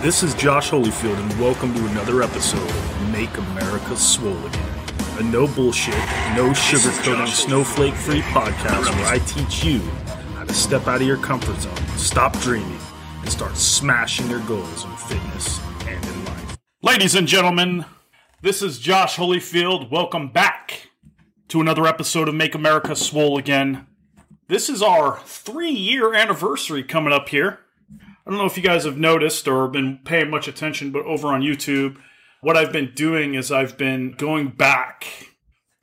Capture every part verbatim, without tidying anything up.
This is Josh Holyfield, and welcome to another episode of Make America Swole Again, a no bullshit, no sugarcoating, snowflake-free podcast where I teach you how to step out of your comfort zone, stop dreaming, and start smashing your goals in fitness and in life. Ladies and gentlemen, this is Josh Holyfield. Welcome back to another episode of Make America Swole Again. This is our three-year anniversary coming up here. I don't know if you guys have noticed or been paying much attention, but over on YouTube, what I've been doing is I've been going back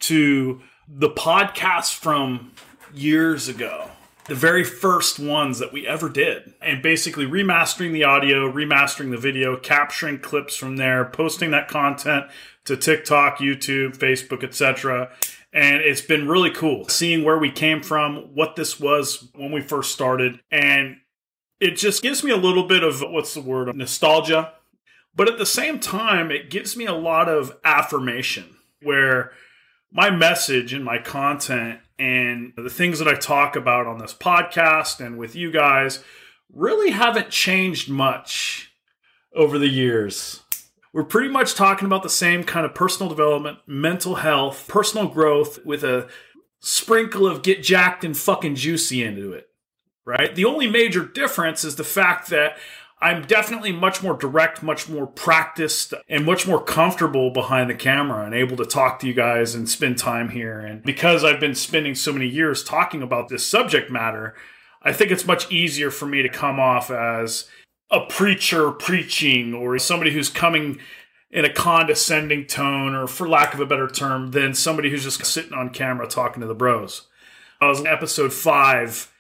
to the podcasts from years ago, the very first ones that we ever did, and basically remastering the audio, remastering the video, capturing clips from there, posting that content to TikTok, YouTube, Facebook, et cetera, and it's been really cool seeing where we came from, what this was when we first started. And it just gives me a little bit of, what's the word, nostalgia. But at the same time, it gives me a lot of affirmation where my message and my content and the things that I talk about on this podcast and with you guys really haven't changed much over the years. We're pretty much talking about the same kind of personal development, mental health, personal growth with a sprinkle of get jacked and fucking juicy into it, right? The only major difference is the fact that I'm definitely much more direct, much more practiced, and much more comfortable behind the camera and able to talk to you guys and spend time here. And because I've been spending so many years talking about this subject matter, I think it's much easier for me to come off as a preacher preaching or somebody who's coming in a condescending tone, or for lack of a better term, than somebody who's just sitting on camera talking to the bros. I was in episode five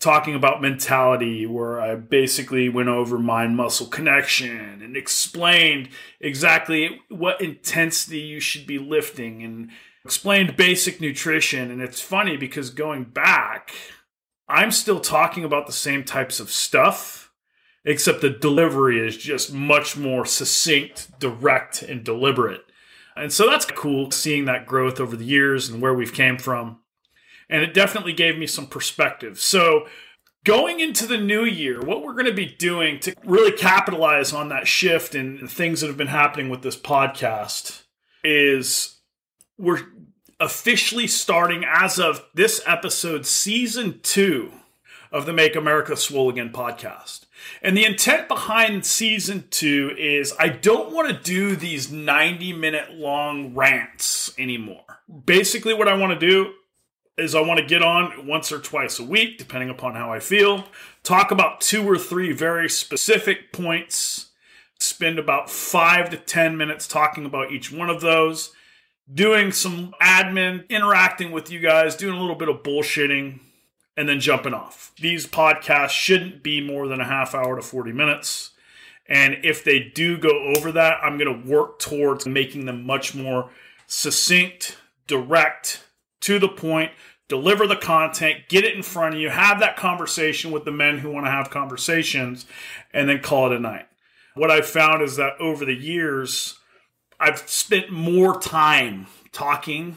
talking about mentality, where I basically went over mind-muscle connection and explained exactly what intensity you should be lifting and explained basic nutrition. And it's funny because going back, I'm still talking about the same types of stuff, except the delivery is just much more succinct, direct, and deliberate. And so that's cool, seeing that growth over the years and where we've came from. And it definitely gave me some perspective. So going into the new year, what we're going to be doing to really capitalize on that shift and things that have been happening with this podcast is we're officially starting, as of this episode, season two of the Make America Swole Again podcast. And the intent behind season two is I don't want to do these ninety-minute long rants anymore. Basically, what I want to do is I want to get on once or twice a week, depending upon how I feel, talk about two or three very specific points, spend about five to ten minutes talking about each one of those, doing some admin, interacting with you guys, doing a little bit of bullshitting, and then jumping off. These podcasts shouldn't be more than a half hour to forty minutes. And if they do go over that, I'm going to work towards making them much more succinct, direct, to the point, deliver the content, get it in front of you, have that conversation with the men who want to have conversations, and then call it a night. What I've found is that over the years, I've spent more time talking,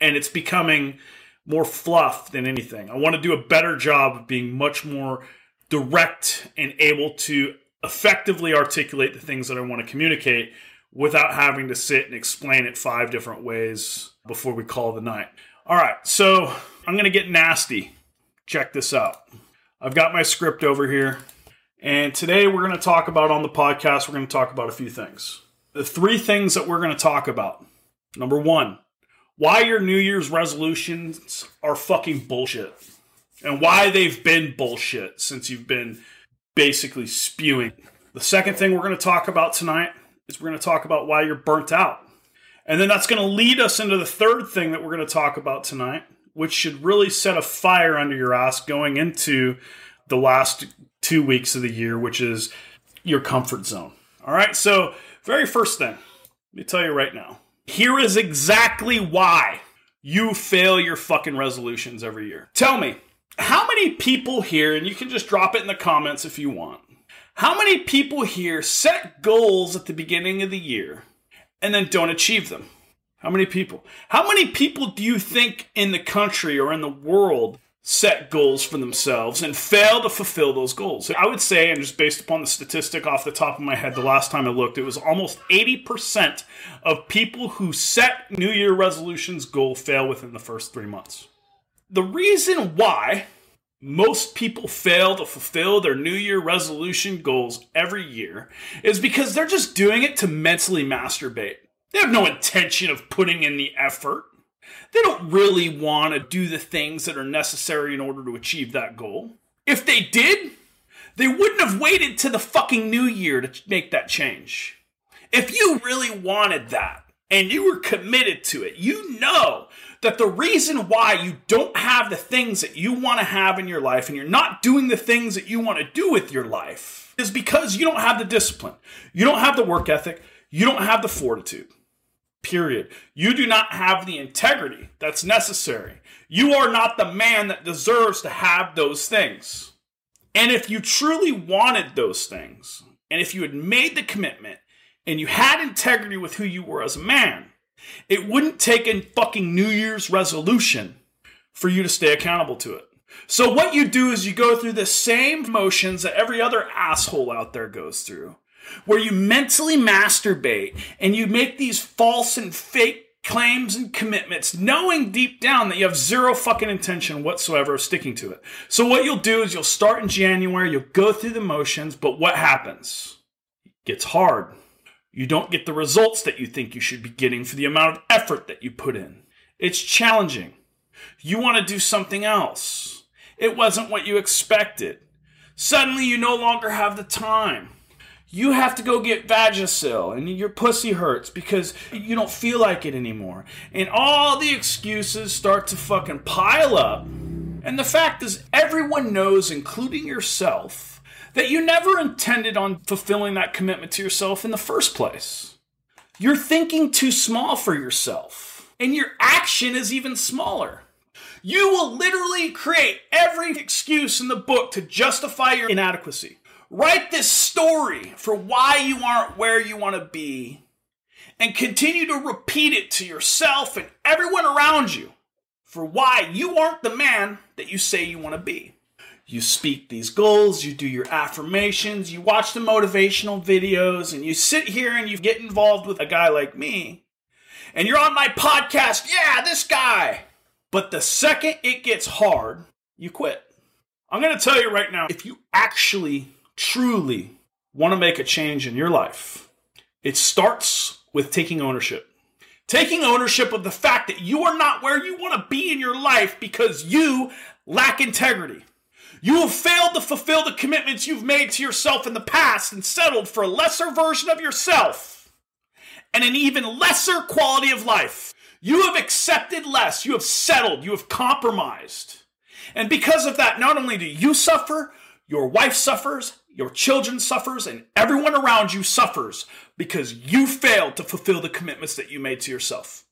and it's becoming more fluff than anything. I want to do a better job of being much more direct and able to effectively articulate the things that I want to communicate without having to sit and explain it five different ways before we call the night. All right, so I'm going to get nasty. Check this out. I've got my script over here, and today we're going to talk about, on the podcast, we're going to talk about a few things. The three things that we're going to talk about. Number one, why your New Year's resolutions are fucking bullshit, and why they've been bullshit since you've been basically spewing. The second thing we're going to talk about tonight is we're going to talk about why you're burnt out. And then that's going to lead us into the third thing that we're going to talk about tonight, which should really set a fire under your ass going into the last two weeks of the year, which is your comfort zone. All right, so very first thing, let me tell you right now. Here is exactly why you fail your fucking resolutions every year. Tell me, how many people here, and you can just drop it in the comments if you want, how many people here set goals at the beginning of the year and then don't achieve them? How many people? How many people do you think in the country or in the world set goals for themselves and fail to fulfill those goals. I would say, and just based upon the statistic off the top of my head, the last time I looked, it was almost eighty percent of people who set New Year resolutions goal fail within the first three months. The reason why most people fail to fulfill their New Year resolution goals every year is because they're just doing it to mentally masturbate. They have no intention of putting in the effort. They don't really want to do the things that are necessary in order to achieve that goal. If they did, they wouldn't have waited to the fucking new year to make that change. If you really wanted that and you were committed to it, you know that the reason why you don't have the things that you want to have in your life and you're not doing the things that you want to do with your life is because you don't have the discipline. You don't have the work ethic. You don't have the fortitude. Period. You do not have the integrity that's necessary. You are not the man that deserves to have those things. And if you truly wanted those things, and if you had made the commitment, and you had integrity with who you were as a man, it wouldn't take a fucking New Year's resolution for you to stay accountable to it. So what you do is you go through the same motions that every other asshole out there goes through, where you mentally masturbate and you make these false and fake claims and commitments, knowing deep down that you have zero fucking intention whatsoever of sticking to it. So what you'll do is you'll start in January, you'll go through the motions, but what happens? It gets hard. You don't get the results that you think you should be getting for the amount of effort that you put in. It's challenging. You want to do something else. It wasn't what you expected. Suddenly you no longer have the time. You have to go get Vagisil and your pussy hurts because you don't feel like it anymore. And all the excuses start to fucking pile up. And the fact is, everyone knows, including yourself, that you never intended on fulfilling that commitment to yourself in the first place. You're thinking too small for yourself, and your action is even smaller. You will literally create every excuse in the book to justify your inadequacy. Write this story for why you aren't where you want to be and continue to repeat it to yourself and everyone around you for why you aren't the man that you say you want to be. You speak these goals, you do your affirmations, you watch the motivational videos, and you sit here and you get involved with a guy like me, and you're on my podcast, yeah, this guy. But the second it gets hard, you quit. I'm going to tell you right now, if you actually truly want to make a change in your life, it starts with taking ownership. Taking ownership of the fact that you are not where you want to be in your life because you lack integrity. You have failed to fulfill the commitments you've made to yourself in the past and settled for a lesser version of yourself and an even lesser quality of life. You have accepted less. You have settled. You have compromised. And because of that, not only do you suffer, your wife suffers, your children suffers, and everyone around you suffers because you failed to fulfill the commitments that you made to yourself.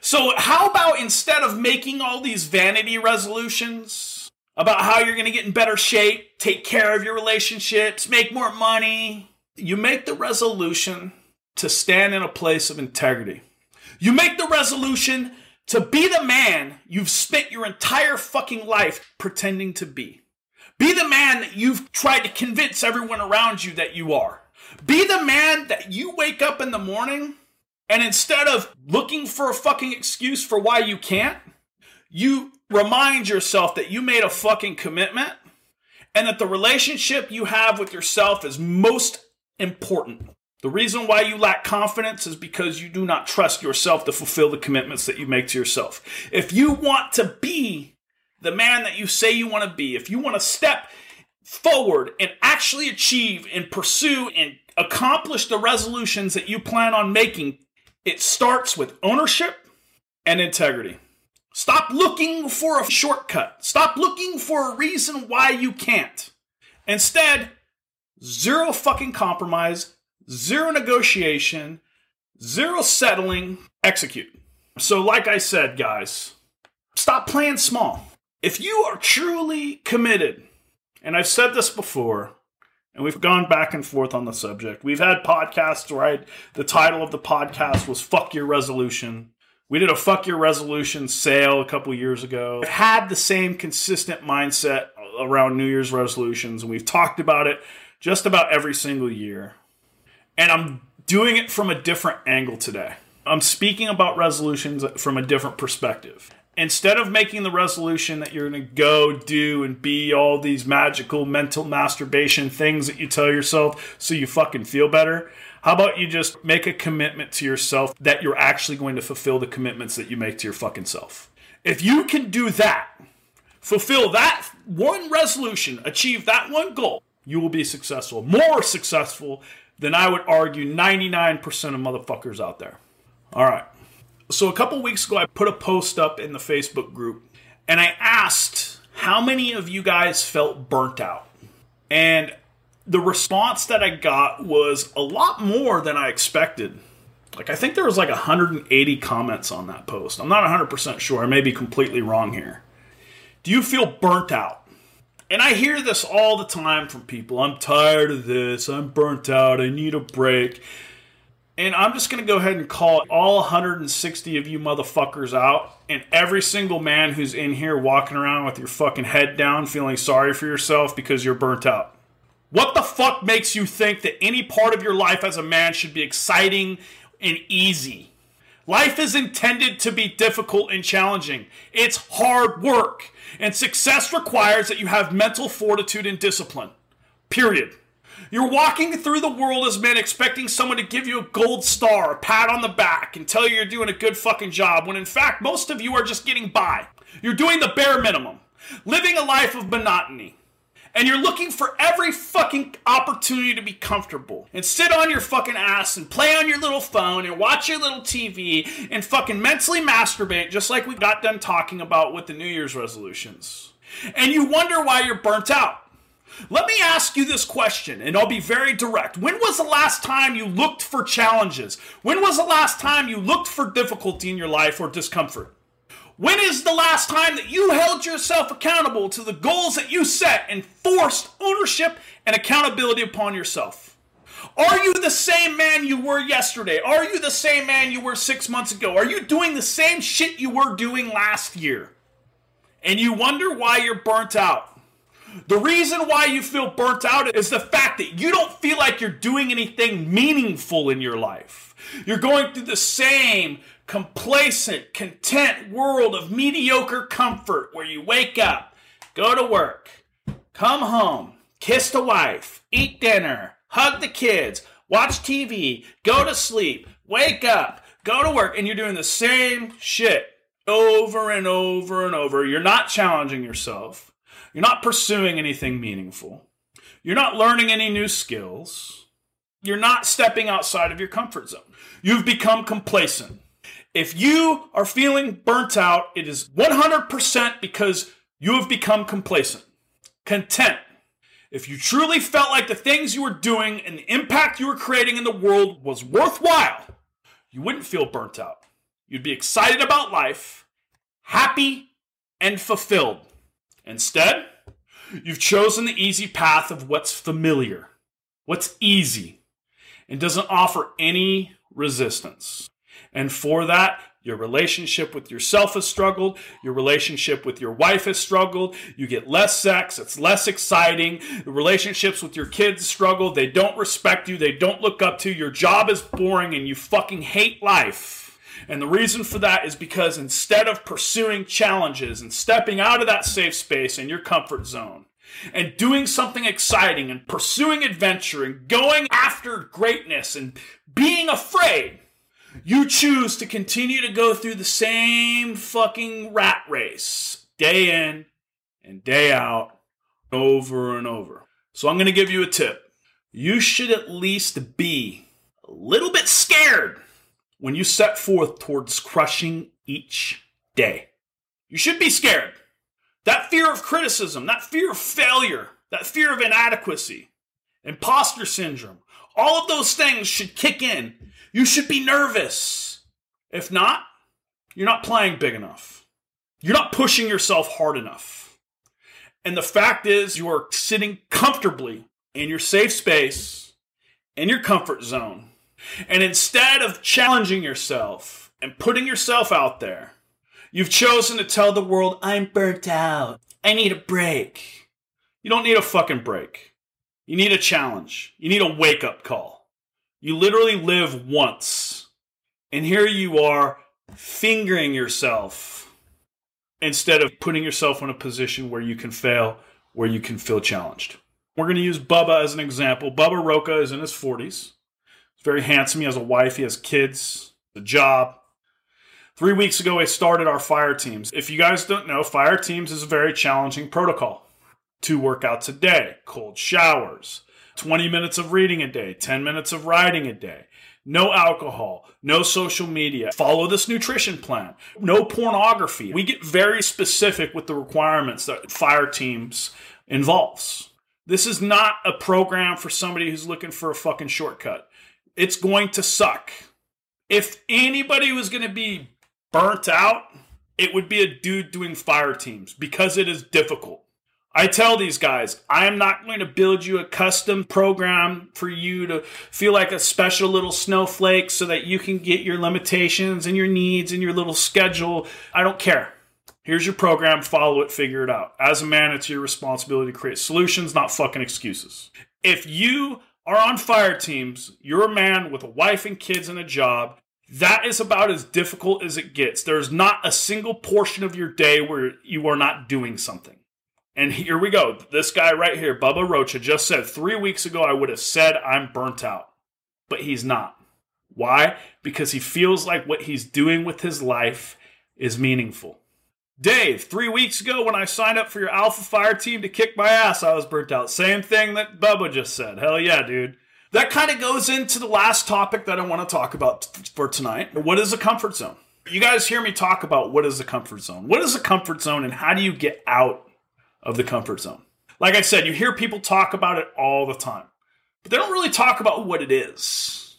So how about instead of making all these vanity resolutions about how you're going to get in better shape, take care of your relationships, make more money, you make the resolution to stand in a place of integrity. You make the resolution to be the man you've spent your entire fucking life pretending to be. Be the man that you've tried to convince everyone around you that you are. Be the man that you wake up in the morning and instead of looking for a fucking excuse for why you can't, you remind yourself that you made a fucking commitment and that the relationship you have with yourself is most important. The reason why you lack confidence is because you do not trust yourself to fulfill the commitments that you make to yourself. If you want to be the man that you say you want to be, if you want to step forward and actually achieve and pursue and accomplish the resolutions that you plan on making, it starts with ownership and integrity. Stop looking for a shortcut. Stop looking for a reason why you can't. Instead, zero fucking compromise, zero negotiation, zero settling, execute. So like I said, guys, stop playing small. If you are truly committed, and I've said this before, and we've gone back and forth on the subject. We've had podcasts, right? The title of the podcast was Fuck Your Resolution. We did a Fuck Your Resolution sale a couple years ago. I've had the same consistent mindset around New Year's resolutions, and we've talked about it just about every single year. And I'm doing it from a different angle today. I'm speaking about resolutions from a different perspective. Instead of making the resolution that you're going to go do and be all these magical mental masturbation things that you tell yourself so you fucking feel better, how about you just make a commitment to yourself that you're actually going to fulfill the commitments that you make to your fucking self? If you can do that, fulfill that one resolution, achieve that one goal, you will be successful, more successful than I would argue ninety-nine percent of motherfuckers out there. All right. So a couple weeks ago, I put a post up in the Facebook group, and I asked how many of you guys felt burnt out. And the response that I got was a lot more than I expected. Like, I think there was like one hundred eighty comments on that post. I'm not one hundred percent sure. I may be completely wrong here. Do you feel burnt out? And I hear this all the time from people. I'm tired of this. I'm burnt out. I need a break. And I'm just going to go ahead and call all one hundred sixty of you motherfuckers out, and every single man who's in here walking around with your fucking head down feeling sorry for yourself because you're burnt out. What the fuck makes you think that any part of your life as a man should be exciting and easy? Life is intended to be difficult and challenging. It's hard work, and success requires that you have mental fortitude and discipline. Period. You're walking through the world as men expecting someone to give you a gold star, a pat on the back, and tell you you're doing a good fucking job, when in fact, most of you are just getting by. You're doing the bare minimum, living a life of monotony. And you're looking for every fucking opportunity to be comfortable and sit on your fucking ass and play on your little phone and watch your little T V and fucking mentally masturbate, just like we got done talking about with the New Year's resolutions. And you wonder why you're burnt out. Let me ask you this question, and I'll be very direct. When was the last time you looked for challenges? When was the last time you looked for difficulty in your life or discomfort? When is the last time that you held yourself accountable to the goals that you set and forced ownership and accountability upon yourself? Are you the same man you were yesterday? Are you the same man you were six months ago? Are you doing the same shit you were doing last year? And you wonder why you're burnt out. The reason why you feel burnt out is the fact that you don't feel like you're doing anything meaningful in your life. You're going through the same complacent, content world of mediocre comfort where you wake up, go to work, come home, kiss the wife, eat dinner, hug the kids, watch T V, go to sleep, wake up, go to work, and you're doing the same shit over and over and over. You're not challenging yourself. You're not pursuing anything meaningful. You're not learning any new skills. You're not stepping outside of your comfort zone. You've become complacent. If you are feeling burnt out, it is one hundred percent because you have become complacent, content. If you truly felt like the things you were doing and the impact you were creating in the world was worthwhile, you wouldn't feel burnt out. You'd be excited about life, happy, and fulfilled. Instead, you've chosen the easy path of what's familiar, what's easy, and doesn't offer any resistance. And for that, your relationship with yourself has struggled. Your relationship with your wife has struggled. You get less sex. It's less exciting. The relationships with your kids struggle. They don't respect you. They don't look up to you. Your job is boring and you fucking hate life. And the reason for that is because instead of pursuing challenges and stepping out of that safe space in your comfort zone and doing something exciting and pursuing adventure and going after greatness and being afraid, you choose to continue to go through the same fucking rat race day in and day out, over and over. So I'm going to give you a tip. You should at least be a little bit scared when you set forth towards crushing each day. You should be scared. That fear of criticism, that fear of failure, that fear of inadequacy, imposter syndrome, all of those things should kick in. You should be nervous. If not, you're not playing big enough. You're not pushing yourself hard enough. And the fact is, you are sitting comfortably in your safe space, in your comfort zone. And instead of challenging yourself and putting yourself out there. You've chosen to tell the world, I'm burnt out. I need a break. You don't need a fucking break. You need a challenge. You need a wake-up call. You literally live once. And here you are fingering yourself instead of putting yourself in a position where you can fail, where you can feel challenged. We're going to use Bubba as an example. Bubba Rocha is in his forties. He's very handsome. He has a wife. He has kids. A job. Three weeks ago, I started our Fire Teams. If you guys don't know, Fire Teams is a very challenging protocol. Two workouts a day, cold showers, twenty minutes of reading a day, ten minutes of riding a day, no alcohol, no social media, follow this nutrition plan, no pornography. We get very specific with the requirements that Fire Teams involves. This is not a program for somebody who's looking for a fucking shortcut. It's going to suck. If anybody was going to be burnt out, it would be a dude doing Fire Teams because it is difficult. I tell these guys, I am not going to build you a custom program for you to feel like a special little snowflake so that you can get your limitations and your needs and your little schedule. I don't care. Here's your program, follow it, figure it out. As a man, it's your responsibility to create solutions, not fucking excuses. If you are on Fire Teams, you're a man with a wife and kids and a job. That is about as difficult as it gets. There's not a single portion of your day where you are not doing something. And here we go. This guy right here, Bubba Rocha, just said three weeks ago, I would have said I'm burnt out. But he's not. Why? Because he feels like what he's doing with his life is meaningful. Dave, three weeks ago when I signed up for your Alpha Fire Team to kick my ass, I was burnt out. Same thing that Bubba just said. Hell yeah, dude. That kind of goes into the last topic that I want to talk about for tonight. What is a comfort zone? You guys hear me talk about what is a comfort zone. What is a comfort zone and how do you get out of the comfort zone? Like I said, you hear people talk about it all the time, but they don't really talk about what it is.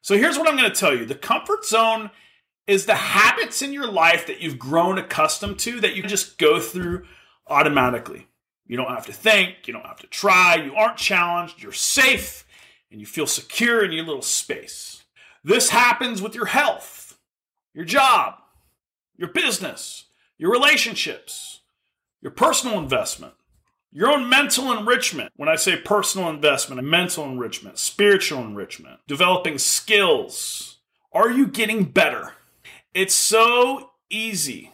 So here's what I'm going to tell you. The comfort zone is the habits in your life that you've grown accustomed to that you just go through automatically. You don't have to think. You don't have to try. You aren't challenged. You're safe and you feel secure in your little space. This happens with your health, your job, your business, your relationships, your personal investment, your own mental enrichment. When I say personal investment, mental enrichment, spiritual enrichment, developing skills. Are you getting better? It's so easy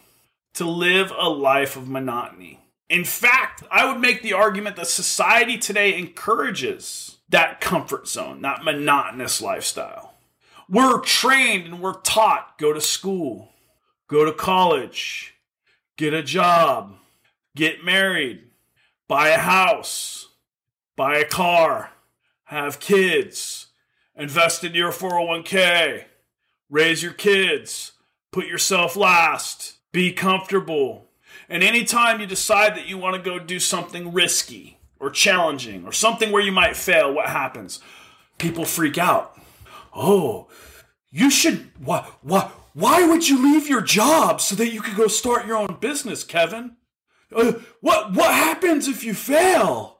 to live a life of monotony. In fact, I would make the argument that society today encourages that comfort zone, that monotonous lifestyle. We're trained and we're taught, go to school, go to college, get a job, get married, buy a house, buy a car, have kids, invest in your four oh one k, raise your kids, put yourself last, be comfortable. And anytime you decide that you want to go do something risky or challenging or something where you might fail, what happens? People freak out. Oh, you should, why, why, why would you leave your job so that you could go start your own business, Kevin? Uh, what, what happens if you fail?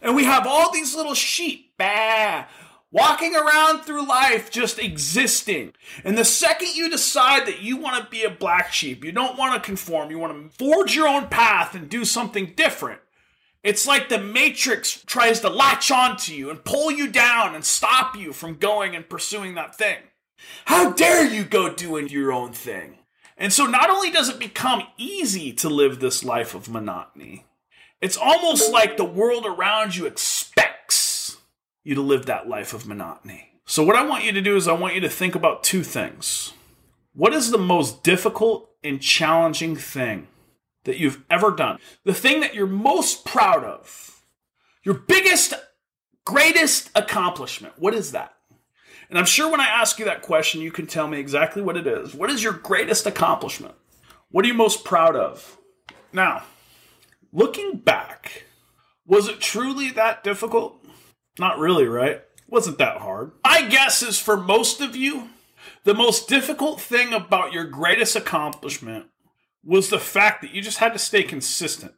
And we have all these little sheep, bah, walking around through life just existing. And the second you decide that you want to be a black sheep, you don't want to conform, you want to forge your own path and do something different, it's like the Matrix tries to latch onto you and pull you down and stop you from going and pursuing that thing. How dare you go doing your own thing? And so not only does it become easy to live this life of monotony, it's almost like the world around you expects you to live that life of monotony. So what I want you to do is I want you to think about two things. What is the most difficult and challenging thing that you've ever done? The thing that you're most proud of, your biggest, greatest accomplishment. What is that? And I'm sure when I ask you that question, you can tell me exactly what it is. What is your greatest accomplishment? What are you most proud of? Now, looking back, was it truly that difficult? Not really, right? Wasn't that hard. My guess is for most of you, the most difficult thing about your greatest accomplishment was the fact that you just had to stay consistent.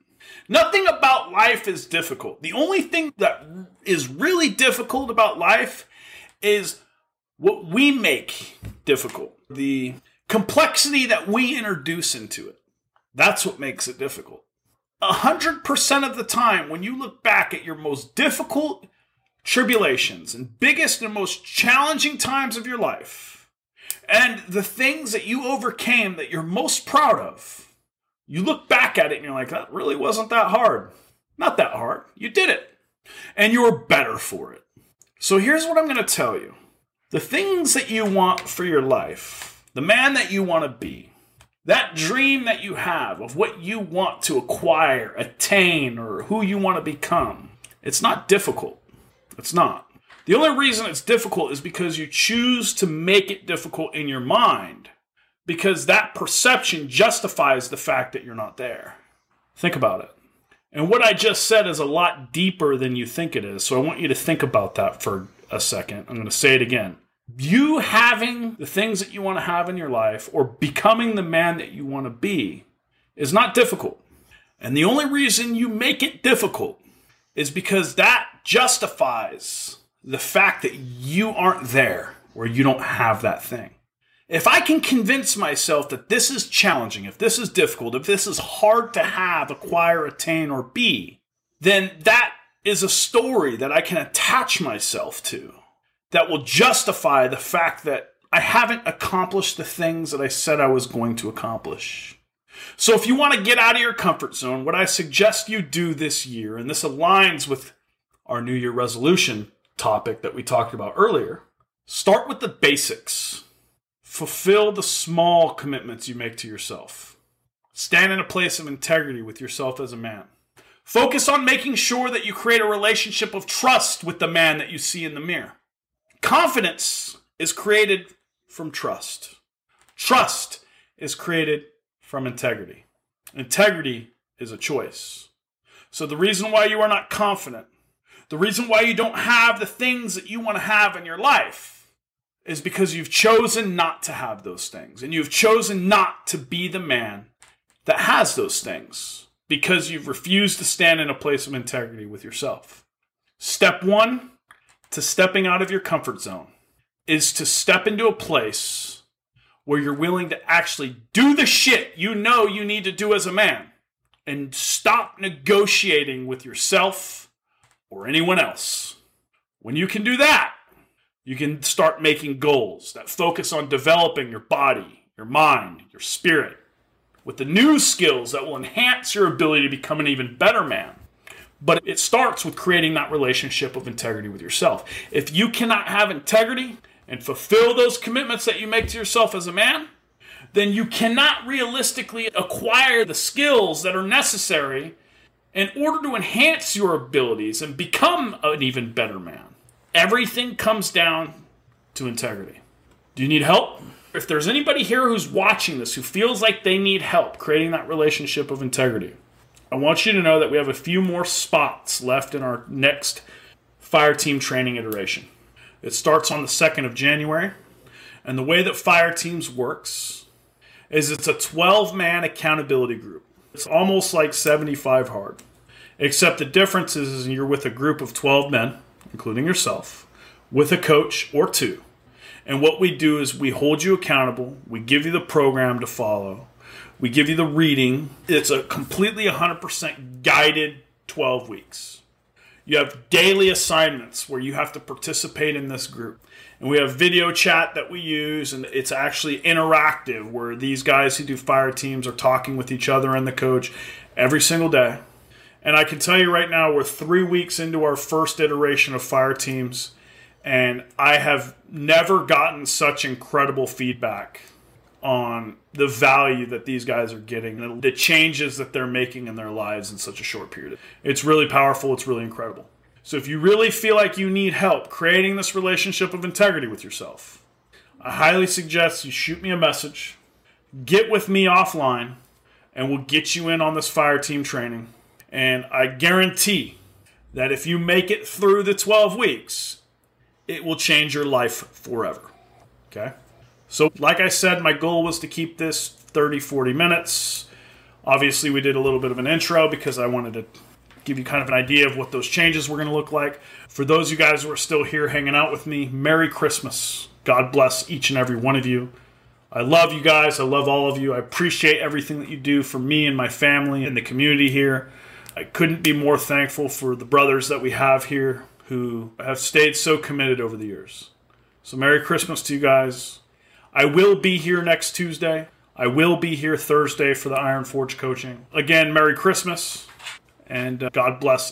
Nothing about life is difficult. The only thing that is really difficult about life is what we make difficult. The complexity that we introduce into it. That's what makes it difficult. A hundred percent of the time, when you look back at your most difficult tribulations and biggest and most challenging times of your life, and the things that you overcame that you're most proud of, you look back at it and you're like, that really wasn't that hard. Not that hard. You did it. And you were better for it. So here's what I'm going to tell you. The things that you want for your life, the man that you want to be, that dream that you have of what you want to acquire, attain, or who you want to become, it's not difficult. It's not. The only reason it's difficult is because you choose to make it difficult in your mind, because that perception justifies the fact that you're not there. Think about it. And what I just said is a lot deeper than you think it is, so I want you to think about that for a second. I'm going to say it again. You having the things that you want to have in your life, or becoming the man that you want to be, is not difficult. And the only reason you make it difficult is because that justifies the fact that you aren't there, or you don't have that thing. If I can convince myself that this is challenging, if this is difficult, if this is hard to have, acquire, attain, or be, then that is a story that I can attach myself to that will justify the fact that I haven't accomplished the things that I said I was going to accomplish. So if you want to get out of your comfort zone, what I suggest you do this year, and this aligns with our New Year resolution topic that we talked about earlier, start with the basics. Fulfill the small commitments you make to yourself. Stand in a place of integrity with yourself as a man. Focus on making sure that you create a relationship of trust with the man that you see in the mirror. Confidence is created from trust. Trust is created from integrity. Integrity is a choice. So the reason why you are not confident, the reason why you don't have the things that you want to have in your life, is because you've chosen not to have those things. And you've chosen not to be the man that has those things, because you've refused to stand in a place of integrity with yourself. Step one to stepping out of your comfort zone is to step into a place where you're willing to actually do the shit you know you need to do as a man, and stop negotiating with yourself or anyone else. When you can do that, you can start making goals that focus on developing your body, your mind, your spirit, with the new skills that will enhance your ability to become an even better man. But it starts with creating that relationship of integrity with yourself. If you cannot have integrity and fulfill those commitments that you make to yourself as a man, then you cannot realistically acquire the skills that are necessary in order to enhance your abilities and become an even better man. Everything comes down to integrity. Do you need help? If there's anybody here who's watching this who feels like they need help creating that relationship of integrity, I want you to know that we have a few more spots left in our next Fire Team training iteration. It starts on the second of January, and the way that Fire Teams works is it's a twelve-man accountability group. It's almost like seventy-five hard, except the difference is you're with a group of twelve men, including yourself, with a coach or two. And what we do is we hold you accountable. We give you the program to follow. We give you the reading. It's a completely one hundred percent guided twelve weeks. You have daily assignments where you have to participate in this group. And we have video chat that we use, and it's actually interactive, where these guys who do Fire Teams are talking with each other and the coach every single day. And I can tell you right now, we're three weeks into our first iteration of Fire Teams, and I have never gotten such incredible feedback on the value that these guys are getting and the changes that they're making in their lives in such a short period. It's really powerful. It's really incredible. So if you really feel like you need help creating this relationship of integrity with yourself, I highly suggest you shoot me a message, get with me offline, and we'll get you in on this Fire Team training. And I guarantee that if you make it through the twelve weeks, it will change your life forever. Okay? So like I said, my goal was to keep this thirty, forty minutes. Obviously, we did a little bit of an intro because I wanted to give you kind of an idea of what those changes were going to look like. For those of you guys who are still here hanging out with me, Merry Christmas. God bless each and every one of you. I love you guys. I love all of you. I appreciate everything that you do for me and my family and the community here. I couldn't be more thankful for the brothers that we have here who have stayed so committed over the years. So Merry Christmas to you guys. I will be here next Tuesday. I will be here Thursday for the Iron Forge coaching. Again, Merry Christmas, and God bless.